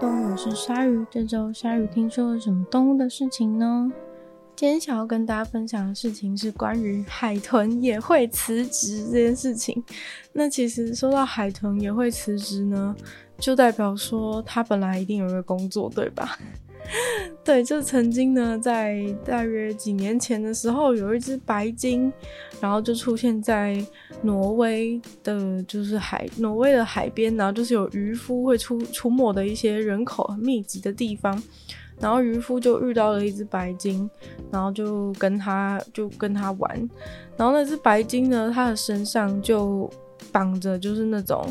动物，我是鲨鱼。这周鲨鱼听说了什么动物的事情呢？今天想要跟大家分享的事情是关于海豚也会辞职这件事情。那其实说到海豚也会辞职呢，就代表说它本来一定有一个工作，对吧？对，就曾经呢，在大约几年前的时候，有一只白鲸，然后就出现在挪威的海边，然后就是有渔夫会出没的一些人口很密集的地方，然后渔夫就遇到了一只白鲸，然后就跟他玩，然后那只白鲸呢，它的身上就绑着就是那种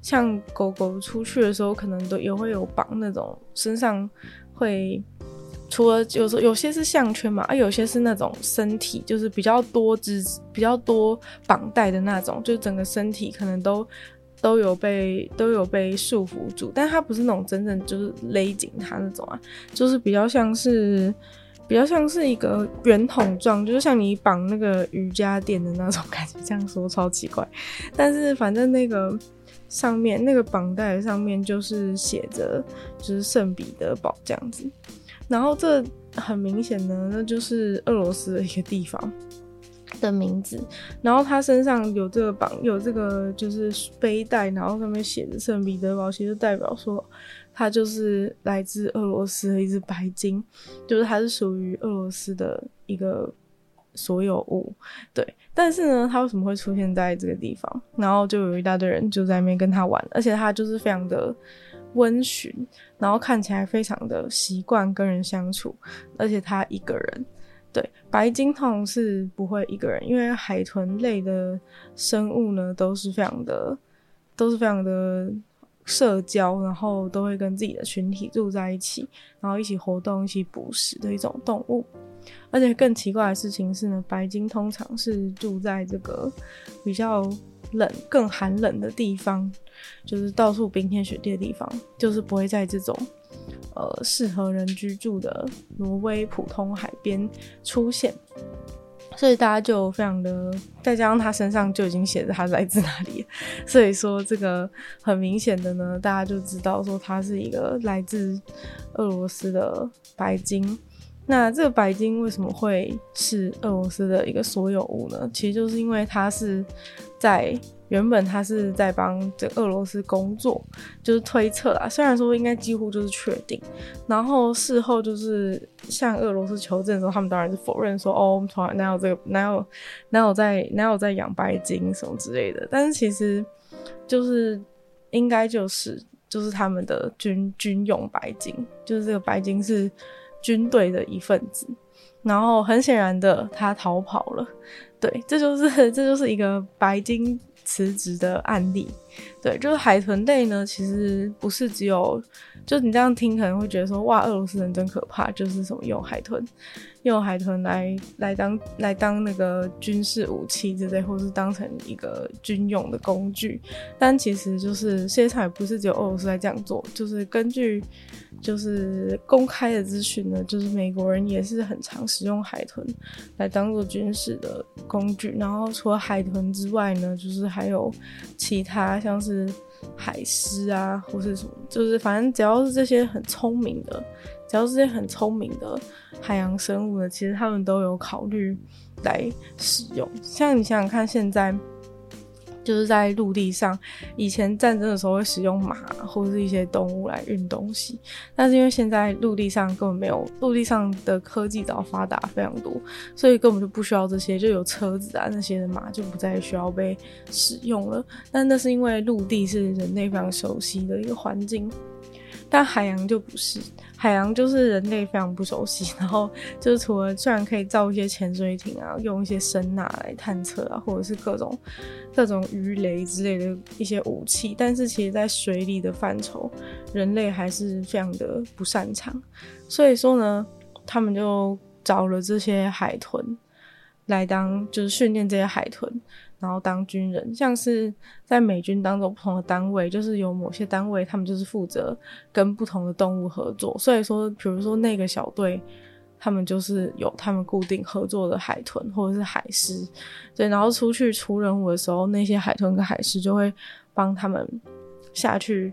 像狗狗出去的时候可能都也会有绑那种身上会，除了有些是项圈嘛，有些是那种身体就是比较多绑带的那种，就整个身体可能都有被束缚住，但它不是那种真正就是勒紧它那种啊，就是比较像是一个圆筒状，就是像你绑那个瑜伽垫的那种感觉，这样说超奇怪，但是反正那个上面那个绑带上面就是写着就是圣彼得堡这样子，然后这很明显呢，那就是俄罗斯的一个地方的名字，然后他身上有这个就是背带，然后上面写着圣彼得堡，其实代表说他就是来自俄罗斯的一只白鲸，就是他是属于俄罗斯的一个所有物。对，但是呢他为什么会出现在这个地方，然后就有一大堆人就在那边跟他玩，而且他就是非常的温驯，然后看起来非常的习惯跟人相处，而且他一个人。对，白鲸通常是不会一个人，因为海豚类的生物呢都是非常的社交，然后都会跟自己的群体住在一起，然后一起活动一起捕食的一种动物。而且更奇怪的事情是呢，白鲸通常是住在这个比较更寒冷的地方，就是到处冰天雪地的地方，就是不会在这种适合人居住的挪威普通海边出现，所以大家就非常的，再加上他身上就已经写着他来自哪里，所以说这个很明显的呢，大家就知道说他是一个来自俄罗斯的白鲸。那这个白鲸为什么会是俄罗斯的一个所有物呢？其实就是因为他是在帮这俄罗斯工作，就是推测啦，虽然说应该几乎就是确定，然后事后就是向俄罗斯求证的时候，他们当然是否认说哦，哪有在养白鲸什么之类的，但是其实就是应该就是他们的军用白鲸，就是这个白鲸是军队的一份子，然后很显然的他逃跑了。对，这就是一个白鲸辞职的案例。对，就是海豚类呢，其实不是只有，就你这样听可能会觉得说哇，俄罗斯人真可怕，就是什么用海豚来当那个军事武器之类，或是当成一个军用的工具，但其实就是世界上也不是只有俄罗斯在这样做，就是根据就是公开的资讯呢，就是美国人也是很常使用海豚来当做军事的工具，然后除了海豚之外呢，就是还有其他像是海狮啊或是什么，就是反正只要是这些很聪明的海洋生物呢，其实他们都有考虑来使用。像你想想看，现在就是在陆地上，以前战争的时候会使用马或是一些动物来运东西，但是因为现在陆地上的科技早发达非常多，所以根本就不需要这些，就有车子啊那些的马就不再需要被使用了，但那是因为陆地是人类非常熟悉的一个环境。但海洋就不是，海洋就是人类非常不熟悉，然后就是除了虽然可以造一些潜水艇啊，用一些声呐来探测啊，或者是各种鱼雷之类的一些武器，但是其实在水里的范畴，人类还是非常的不擅长。所以说呢，他们就找了这些海豚来当，就是训练这些海豚，然后当军人，像是在美军当中不同的单位，就是有某些单位他们就是负责跟不同的动物合作，所以说比如说那个小队他们就是有他们固定合作的海豚或者是海狮，对，然后出去出任务的时候，那些海豚跟海狮就会帮他们下去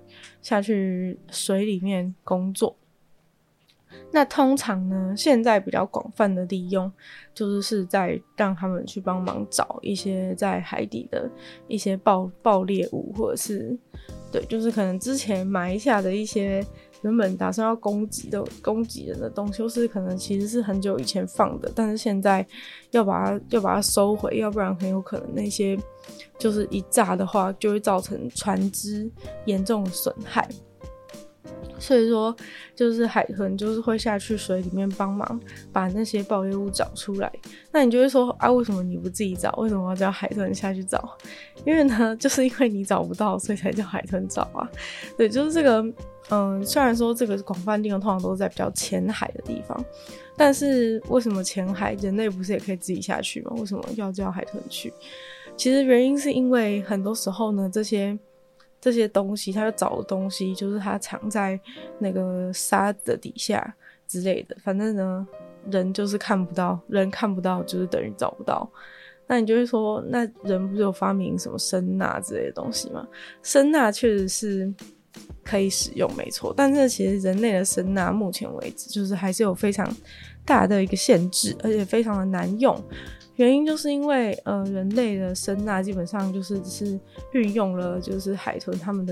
水里面工作。那通常呢，现在比较广泛的利用就是在让他们去帮忙找一些在海底的一些爆裂物，或者是对，就是可能之前埋下的一些原本打算要攻击人的东西，就是可能其实是很久以前放的，但是现在要把它收回，要不然很有可能那些就是一炸的话就会造成船只严重的损害。所以说就是海豚就是会下去水里面帮忙把那些爆裂物找出来。那你就会说啊，为什么你不自己找，为什么要叫海豚下去找？因为呢，就是因为你找不到，所以才叫海豚找啊。对，就是这个虽然说这个广泛利用通常都是在比较浅海的地方，但是为什么浅海人类不是也可以自己下去吗？为什么要叫海豚去？其实原因是因为很多时候呢，这些东西，它找的东西就是它藏在那个沙子的底下之类的，反正呢人就是看不到，人看不到就是等于找不到。那你就会说，那人不是有发明什么声呐之类的东西吗？声呐确实是可以使用没错，但是其实人类的声呐目前为止就是还是有非常大的一个限制，而且非常的难用。原因就是因为人类的声呐基本上就是只是运用了就是海豚他们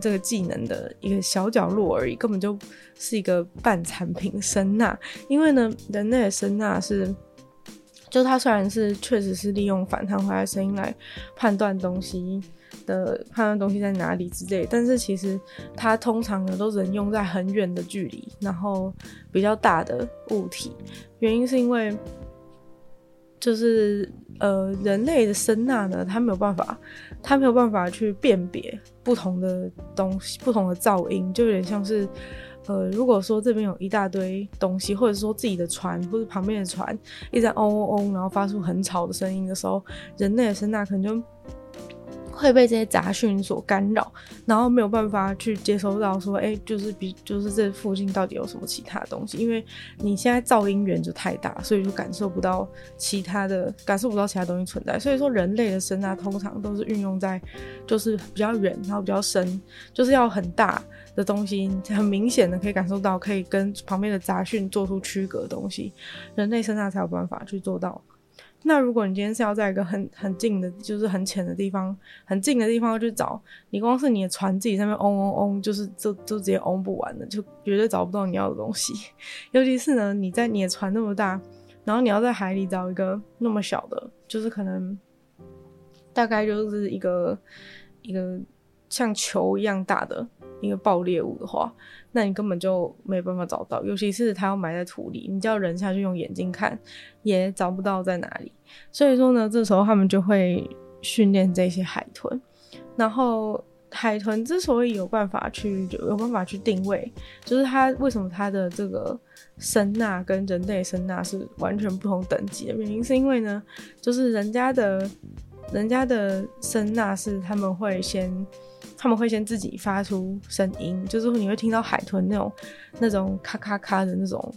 这个技能的一个小角落而已，根本就是一个半产品声呐。因为呢，人类的声呐是，就它虽然是确实是利用反弹回来的声音来判断东西在哪里之类，但是其实它通常呢都能用在很远的距离，然后比较大的物体。原因是因为就是人类的声呐呢，它没有办法去辨别不同的东西、不同的噪音，就有点像是如果说这边有一大堆东西，或者说自己的船或者旁边的船一直在嗡嗡嗡，然后发出很吵的声音的时候，人类的声呐可能就会被这些杂讯所干扰，然后没有办法去接收到说就是这附近到底有什么其他东西，因为你现在噪音源就太大，所以就感受不到其他东西存在。所以说人类的声呐通常都是运用在就是比较远然后比较深，就是要很大的东西，很明显的可以感受到，可以跟旁边的杂讯做出区隔的东西，人类声呐才有办法去做到。那如果你今天是要在一个很近的，就是很浅的地方，很近的地方去找，你光是你的船自己在那边嗡嗡嗡，就是就直接嗡不完的，就绝对找不到你要的东西。尤其是呢，你在你的船那么大，然后你要在海里找一个那么小的，就是可能大概就是一个像球一样大的一个爆裂物的话，那你根本就没办法找到，尤其是它要埋在土里，你叫人下去用眼睛看也找不到在哪里。所以说呢，这时候他们就会训练这些海豚，然后海豚之所以有办法去定位，就是它为什么它的这个声呐跟人类声呐是完全不同等级的原因，是因为呢，就是人家的声呐是他们会先自己发出声音，就是你会听到海豚那种咔咔咔的那种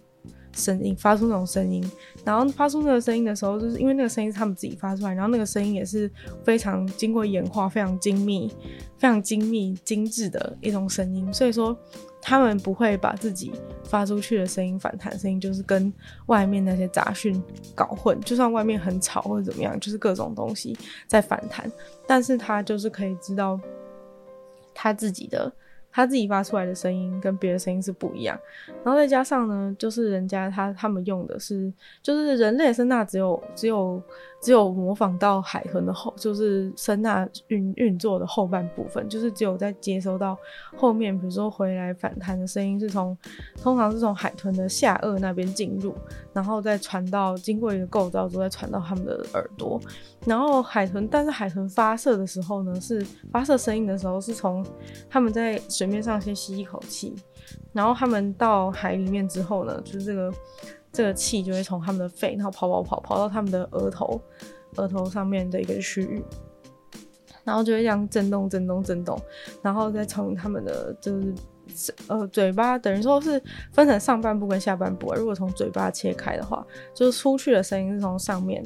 声音，发出那种声音，然后发出那个声音的时候，就是因为那个声音是他们自己发出来，然后那个声音也是非常经过演化、非常精密、非常精密精致的一种声音，所以说他们不会把自己发出去的声音、反弹声音，就是跟外面那些杂讯搞混，就算外面很吵或者怎么样，就是各种东西在反弹，但是他就是可以知道他自己的他自己发出来的声音跟别的声音是不一样。然后再加上呢，就是人家他们用的是，就是人类的声呐只有模仿到海豚的后，就是声呐运作的后半部分，就是只有在接收到后面，比如说回来反弹的声音是通常是从海豚的下颚那边进入，然后再传到经过一个构造之后再传到他们的耳朵。然后但是海豚发射的时候呢，是发射声音的时候是从他们在水面上先吸一口气，然后他们到海里面之后呢，就是这个气就会从他们的肺，然后跑到他们的额头上面的一个区域，然后就会这样震动，然后再从他们的就是嘴巴，等于说是分成上半部跟下半部啊。如果从嘴巴切开的话，就是出去的声音是从上面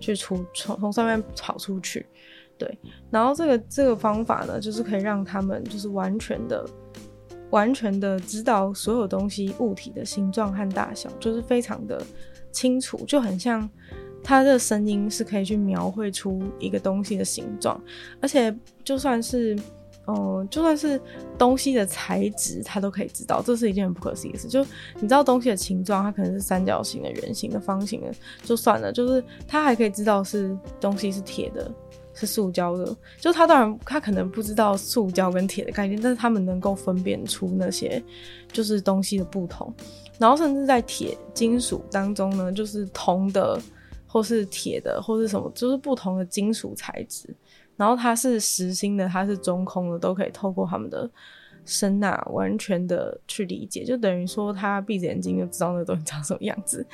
去出，从上面跑出去，对。然后这个方法呢，就是可以让他们就是完全的知道所有东西物体的形状和大小，就是非常的清楚，就很像它的声音是可以去描绘出一个东西的形状，而且就算是东西的材质它都可以知道，这是一件很不可思议的事。就你知道东西的形状，它可能是三角形的、圆形的、方形的就算了，就是它还可以知道是东西是铁的是塑胶的。就它当然它可能不知道塑胶跟铁的概念，但是它们能够分辨出那些就是东西的不同。然后甚至在铁金属当中呢，就是铜的或是铁的或是什么，就是不同的金属材质，然后它是实心的，它是中空的，都可以透过他们的声呐完全的去理解，就等于说他闭着眼睛就知道那个东西长什么样子。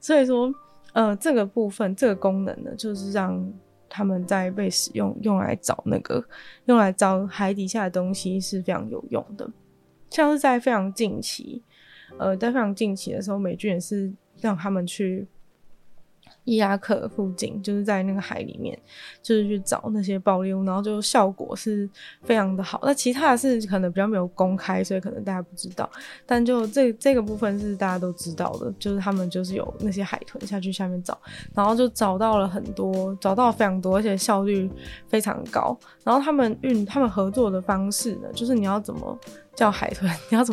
所以说这个部分这个功能呢，就是让他们在被使用用来找海底下的东西是非常有用的。像是在非常近期的时候，美军也是让他们去伊拉克附近，就是在那个海里面，就是去找那些爆裂物，然后就效果是非常的好。那其他的是可能比较没有公开，所以可能大家不知道，但就这个部分是大家都知道的，就是他们就是有那些海豚下去下面找，然后就找到了非常多，而且效率非常高。然后他们合作的方式呢，就是你要怎么叫海豚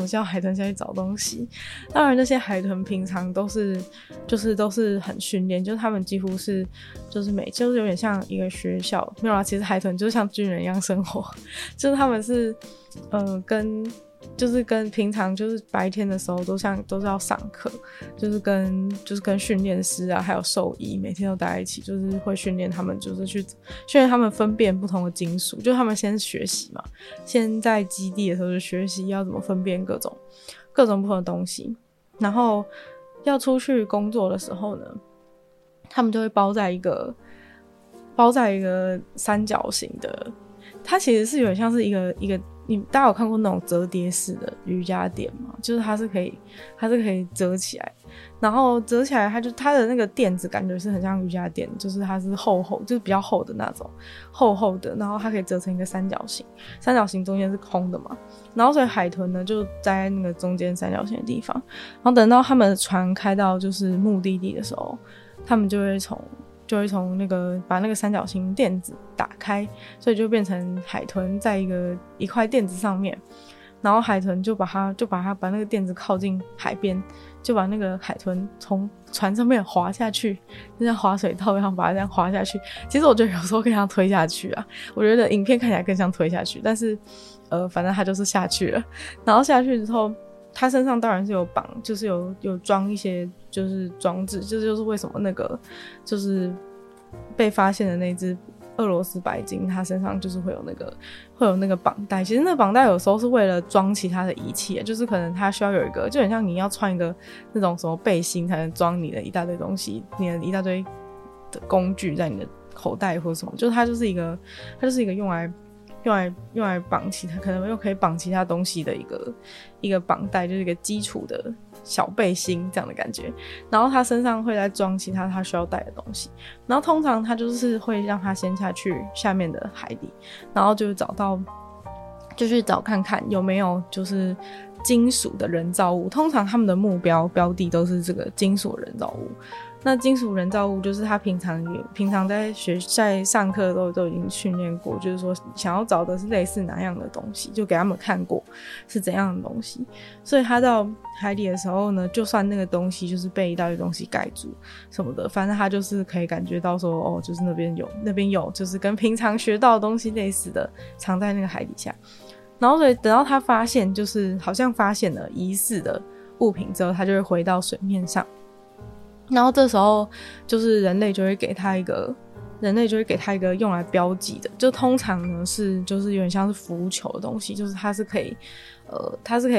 下去找东西。当然那些海豚平常都是很训练，就是他们几乎是就是有点像一个学校，没有啦，其实海豚就像军人一样生活，就是他们是跟平常就是白天的时候都是要上课，就是跟训练师啊还有兽医每天都待在一起，就是会训练他们，就是去训练他们分辨不同的金属，就是他们先学习嘛，先在基地的时候就学习要怎么分辨各种不同的东西。然后要出去工作的时候呢，他们就会包在一个三角形的，它其实是有点像是一个你大家有看过那种折叠式的瑜伽垫吗？就是它是可以折起来，然后折起来它的那个垫子感觉是很像瑜伽垫，就是它是就是比较厚的那种厚的，然后它可以折成一个三角形中间是空的嘛，然后所以海豚呢就在那个中间三角形的地方，然后等到他们的船开到就是目的地的时候，他们就会从那个把那个三角形垫子打开，所以就变成海豚在一块垫子上面，然后海豚就把那个垫子靠近海边，就把那个海豚从船上面滑下去，就像滑水道一样把它这样滑下去。其实我觉得有时候更像推下去啊，我觉得影片看起来更像推下去，但是反正它就是下去了。然后下去之后，它身上当然是有绑，就是有装一些就是装置，就是为什么那个就是被发现的那只俄罗斯白鲸，它身上就是会有那个绑带。其实那个绑带有时候是为了装其他的仪器，就是可能它需要有一个，就很像你要穿一个那种什么背心才能装你的一大堆东西，你的一大堆的工具在你的口袋或什么，就是它就是一个用来绑其他，可能又可以绑其他东西的一个绑带，就是一个基础的小背心这样的感觉。然后他身上会再装其他他需要带的东西，然后通常他就是会让他先下去下面的海底，然后就去找看看有没有就是金属的人造物。通常他们的目标标的都是这个金属人造物，那金属人造物就是他平常在学校上课都已经训练过，就是说想要找的是类似哪样的东西，就给他们看过是怎样的东西。所以他到海里的时候呢，就算那个东西就是被一大堆东西盖住什么的，反正他就是可以感觉到说，哦，就是那边有就是跟平常学到的东西类似的藏在那个海底下。然后所以等到他发现，就是好像发现了疑似的物品之后，他就会回到水面上。然后这时候就是人类就会给他一个用来标记的，就通常呢是就是有点像是浮球的东西，就是它是可以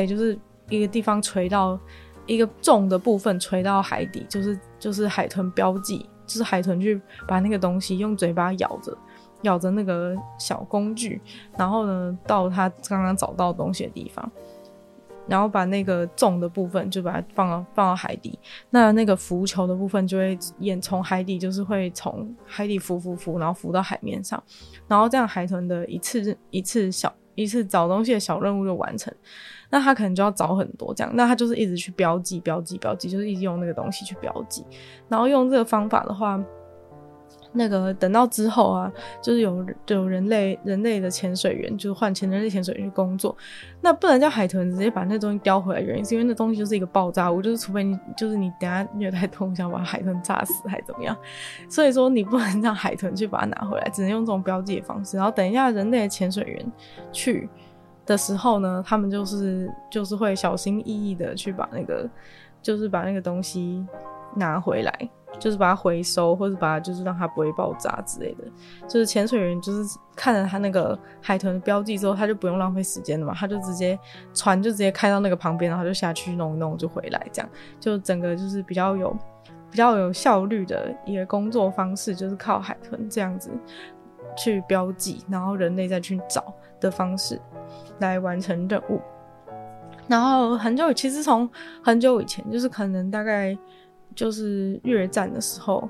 就是一个地方垂到一个重的部分垂到海底，就是海豚标记，就是海豚去把那个东西用嘴巴咬着那个小工具，然后呢到它刚刚找到东西的地方，然后把那个重的部分就把它放到海底，那个浮球的部分就会从海底就是会从海底浮，然后浮到海面上，然后这样海豚的一次找东西的小任务就完成。那他可能就要找很多这样，那他就是一直去标记，就是一直用那个东西去标记。然后用这个方法的话，那个等到之后啊，就是有人类的潜水员，就是换人类潜水员去工作。那不能叫海豚直接把那东西叼回来，原因是因为那东西就是一个爆炸物，就是除非你等一下虐待动物想把海豚炸死还怎么样，所以说你不能让海豚去把它拿回来，只能用这种标记的方式。然后等一下人类的潜水员去的时候呢，他们就是会小心翼翼的去把那个东西拿回来，就是把它回收，或者把它就是让它不会爆炸之类的。就是潜水员就是看了他那个海豚的标记之后，他就不用浪费时间了嘛，他就船就直接开到那个旁边，然后就下去弄一弄就回来，这样就整个就是比较有效率的一个工作方式，就是靠海豚这样子去标记，然后人类再去找的方式来完成任务。然后其实从很久以前就是可能大概就是越战的时候，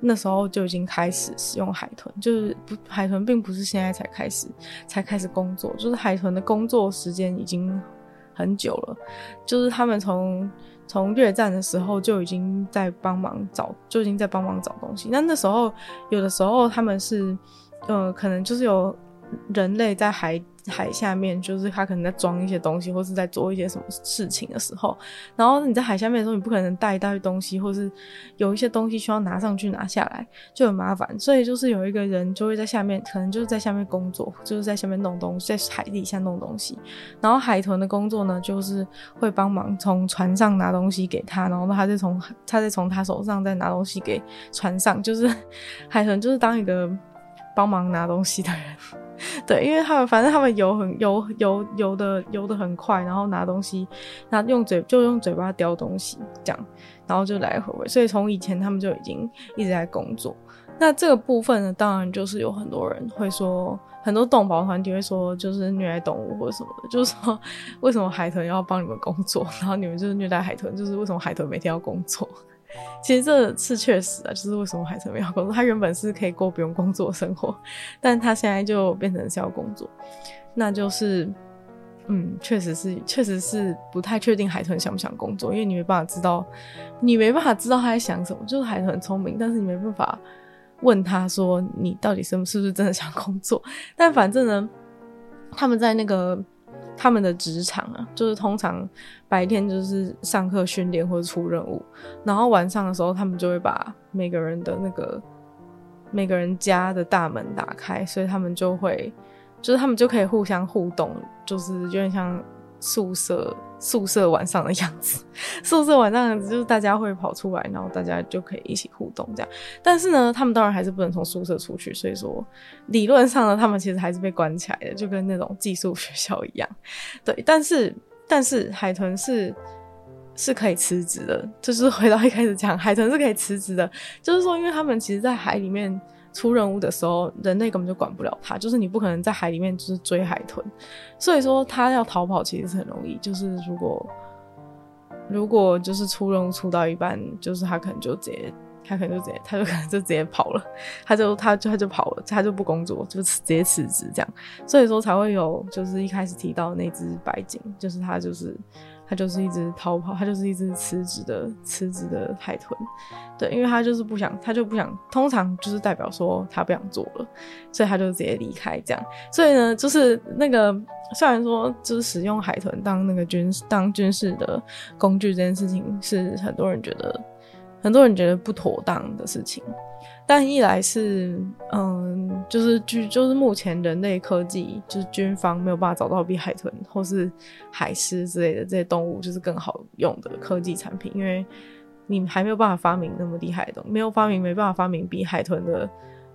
那时候就已经开始使用海豚，就是海豚并不是现在才开始工作，就是海豚的工作时间已经很久了，就是他们从越战的时候就已经在帮忙找东西。那时候有的时候他们是可能就是有人类在海下面，就是他可能在装一些东西，或是在做一些什么事情的时候，然后你在海下面的时候，你不可能带一大堆东西，或是有一些东西需要拿上去拿下来就很麻烦，所以就是有一个人就会在下面，可能就是在下面工作，就是在下面弄东西，在海底下弄东西。然后海豚的工作呢，就是会帮忙从船上拿东西给他，然后他再从他手上再拿东西给船上，就是海豚就是当一个帮忙拿东西的人。对，因为反正他们游得很快，然后拿东西，用嘴巴叼东西这样，然后就来回回，所以从以前他们就已经一直在工作。那这个部分呢，当然就是有很多人会说，很多动保团体会说，就是虐待动物或什么的，就是说为什么海豚要帮你们工作，然后你们就是虐待海豚，就是为什么海豚每天要工作。其实这是确实啊，就是为什么海豚没有工作，他原本是可以过不用工作的生活，但他现在就变成是要工作，那就是确实是不太确定海豚想不想工作，因为你没办法知道他在想什么。就是海豚很聪明，但是你没办法问他说你到底是不是真的想工作。但反正呢，他们在那个他们的职场啊，就是通常白天就是上课训练或者出任务，然后晚上的时候他们就会把每个人家的大门打开，所以他们就可以互相互动，就是有点像宿舍晚上的样子，宿舍晚上的样子就是大家会跑出来，然后大家就可以一起互动这样。但是呢，他们当然还是不能从宿舍出去，所以说理论上呢，他们其实还是被关起来的，就跟那种寄宿学校一样。对，但是海豚是可以辞职的，就是回到一开始讲，海豚是可以辞职的，就是说因为他们其实在海里面出任务的时候，人类根本就管不了他，就是你不可能在海里面就是追海豚，所以说他要逃跑其实是很容易，就是如果就是出任务出到一半，就是他可能就直接跑了，他就跑了，他就不工作，就直接辞职这样，所以说才会有就是一开始提到那只白鲸，就是他就是它就是一只逃跑，它就是一只辞职的海豚。对，因为它就是不想，它就不想，通常就是代表说它不想做了，所以它就直接离开这样。所以呢，就是那个虽然说就是使用海豚当那个军事的工具这件事情是很多人觉得不妥当的事情，但一来是就是目前人类科技就是军方没有办法找到比海豚或是海狮之类的这些动物就是更好用的科技产品，因为你还没有办法发明那么厉害的东西，没办法发明比海豚的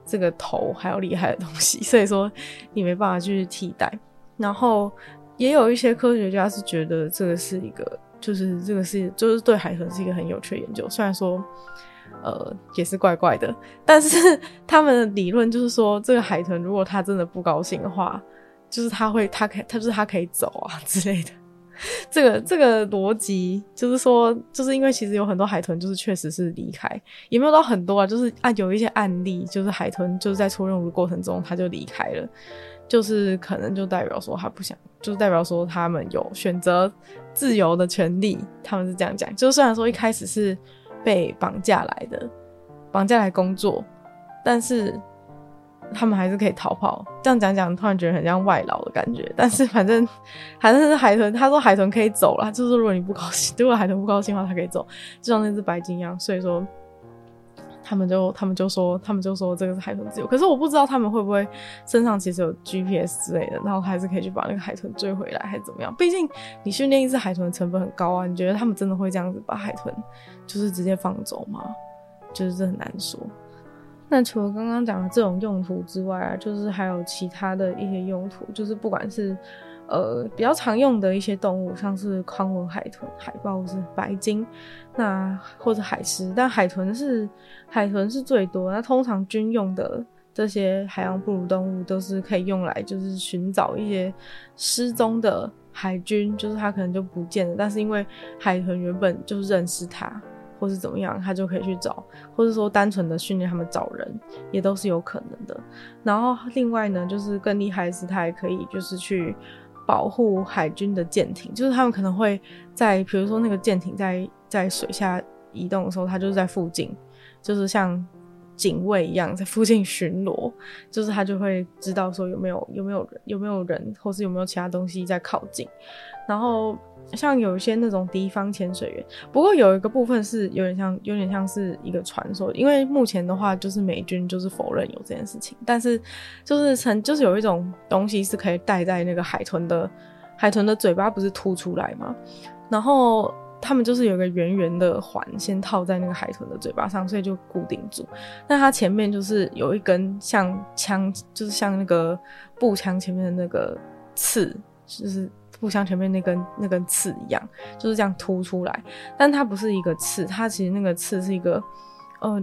这个头还要厉害的东西，所以说你没办法去替代。然后也有一些科学家是觉得这个是对海豚是一个很有趣的研究，虽然说也是怪怪的，但是他们的理论就是说，这个海豚如果他真的不高兴的话，就是他可以走啊之类的。这个逻辑就是说，就是因为其实有很多海豚就是确实是离开，也没有到很多啊，就是有一些案例就是海豚就是在出任务的过程中他就离开了，就是可能就代表说他不想，就是代表说他们有选择自由的权利，他们是这样讲。就虽然说一开始是被绑架来工作，但是他们还是可以逃跑。这样讲突然觉得很像外劳的感觉，但是反正是海豚，他说海豚可以走啦，就是如果海豚不高兴的话他可以走，就像那只白鲸一样。所以说他们就说这个是海豚自由，可是我不知道他们会不会身上其实有 GPS 之类的，然后还是可以去把那个海豚追回来还是怎么样。毕竟你训练一只海豚的成本很高啊，你觉得他们真的会这样子把海豚就是直接放走吗？就是这很难说。那除了刚刚讲的这种用途之外啊，就是还有其他的一些用途，就是不管是比较常用的一些动物，像是宽吻海豚、海豹或是白鲸，那或者海狮，但海豚是最多。那通常军用的这些海洋哺乳动物都是可以用来就是寻找一些失踪的海军，就是他可能就不见了，但是因为海豚原本就认识他或是怎么样，他就可以去找，或是说单纯的训练他们找人也都是有可能的。然后另外呢，就是更厉害的是他还可以就是去保护海军的舰艇，就是他们可能会在比如说那个舰艇在水下移动的时候，他就是在附近就是像警卫一样在附近巡逻，就是他就会知道说有没有人或是有没有其他东西在靠近。然后像有一些那种敌方潜水员，不过有一个部分是有点像是一个传说，因为目前的话就是美军就是否认有这件事情，但是就是有一种东西是可以戴在那个海豚的嘴巴不是凸出来吗，然后他们就是有一个圆圆的环先套在那个海豚的嘴巴上，所以就固定住。那它前面就是有一根像枪，就是像那个步枪前面的那个刺，就是步枪前面那根刺一样，就是这样凸出来。但它不是一个刺，它其实那个刺是一个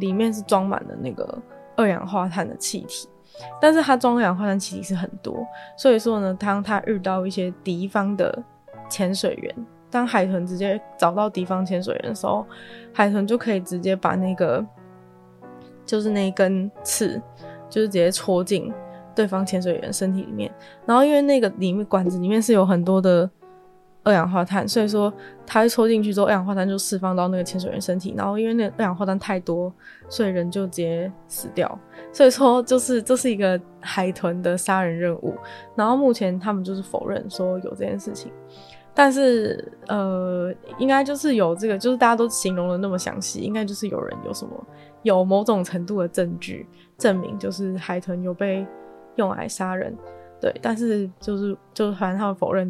里面是装满了那个二氧化碳的气体，但是它装二氧化碳气体是很多，所以说呢，当它遇到一些敌方的潜水员，当海豚直接找到敌方潜水员的时候，海豚就可以直接把那个就是那一根刺就是直接戳进对方潜水员身体里面，然后因为那个里面管子里面是有很多的二氧化碳，所以说它戳进去之后，二氧化碳就释放到那个潜水员身体，然后因为那个二氧化碳太多，所以人就直接死掉。所以说就是这是一个海豚的杀人任务，然后目前他们就是否认说有这件事情，但是应该就是有这个，就是大家都形容的那么详细，应该就是有人有某种程度的证据证明就是海豚有被用来杀人。对，但是就是反正他们否认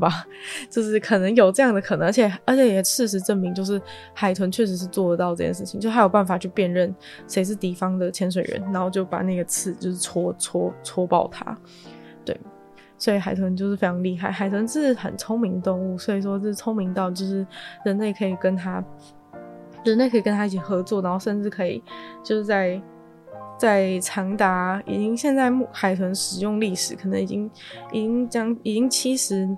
吧，就是可能有这样的可能，而且也事实证明就是海豚确实是做得到这件事情，就他有办法去辨认谁是敌方的潜水员，然后就把那个刺就是戳爆他。对，所以海豚就是非常厉害，海豚是很聪明的动物，所以说是聪明到就是人类可以跟它一起合作，然后甚至可以就是在长达已经现在海豚使用历史可能已经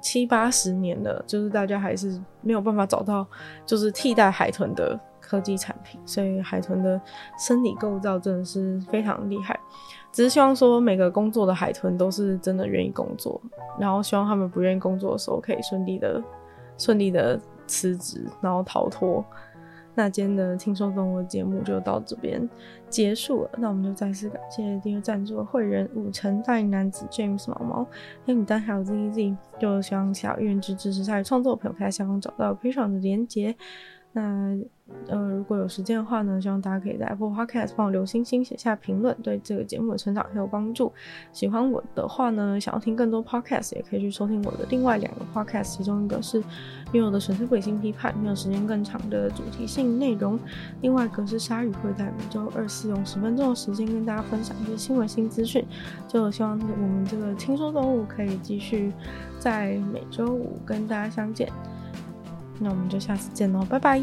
七八十年了，就是大家还是没有办法找到就是替代海豚的科技产品，所以海豚的生理构造真的是非常厉害。只是希望说每个工作的海豚都是真的愿意工作，然后希望他们不愿意工作的时候可以顺利的顺利的辞职，然后逃脱。那今天的听说动物节目就到这边结束了，那我们就再次感谢订阅赞助的会员5成大龄男子 James 毛毛 M 丹还有 ZZ， 就希望想愿意支持参与创作的朋友可以在下方找到 Patreon 的连结。那如果有时间的话呢，希望大家可以在 Apple Podcast 帮我留星星写下评论，对这个节目的成长很有帮助。喜欢我的话呢，想要听更多 Podcast 也可以去收听我的另外2个 Podcast， 其中一个是因为我的神思鬼心批判，没有时间更长的主题性内容，另外一个是鲨鱼会在每周24用10分钟的时间跟大家分享一些新闻新资讯。就希望我们这个听说动物可以继续在每周5跟大家相见，那我们就下次见咯，拜拜。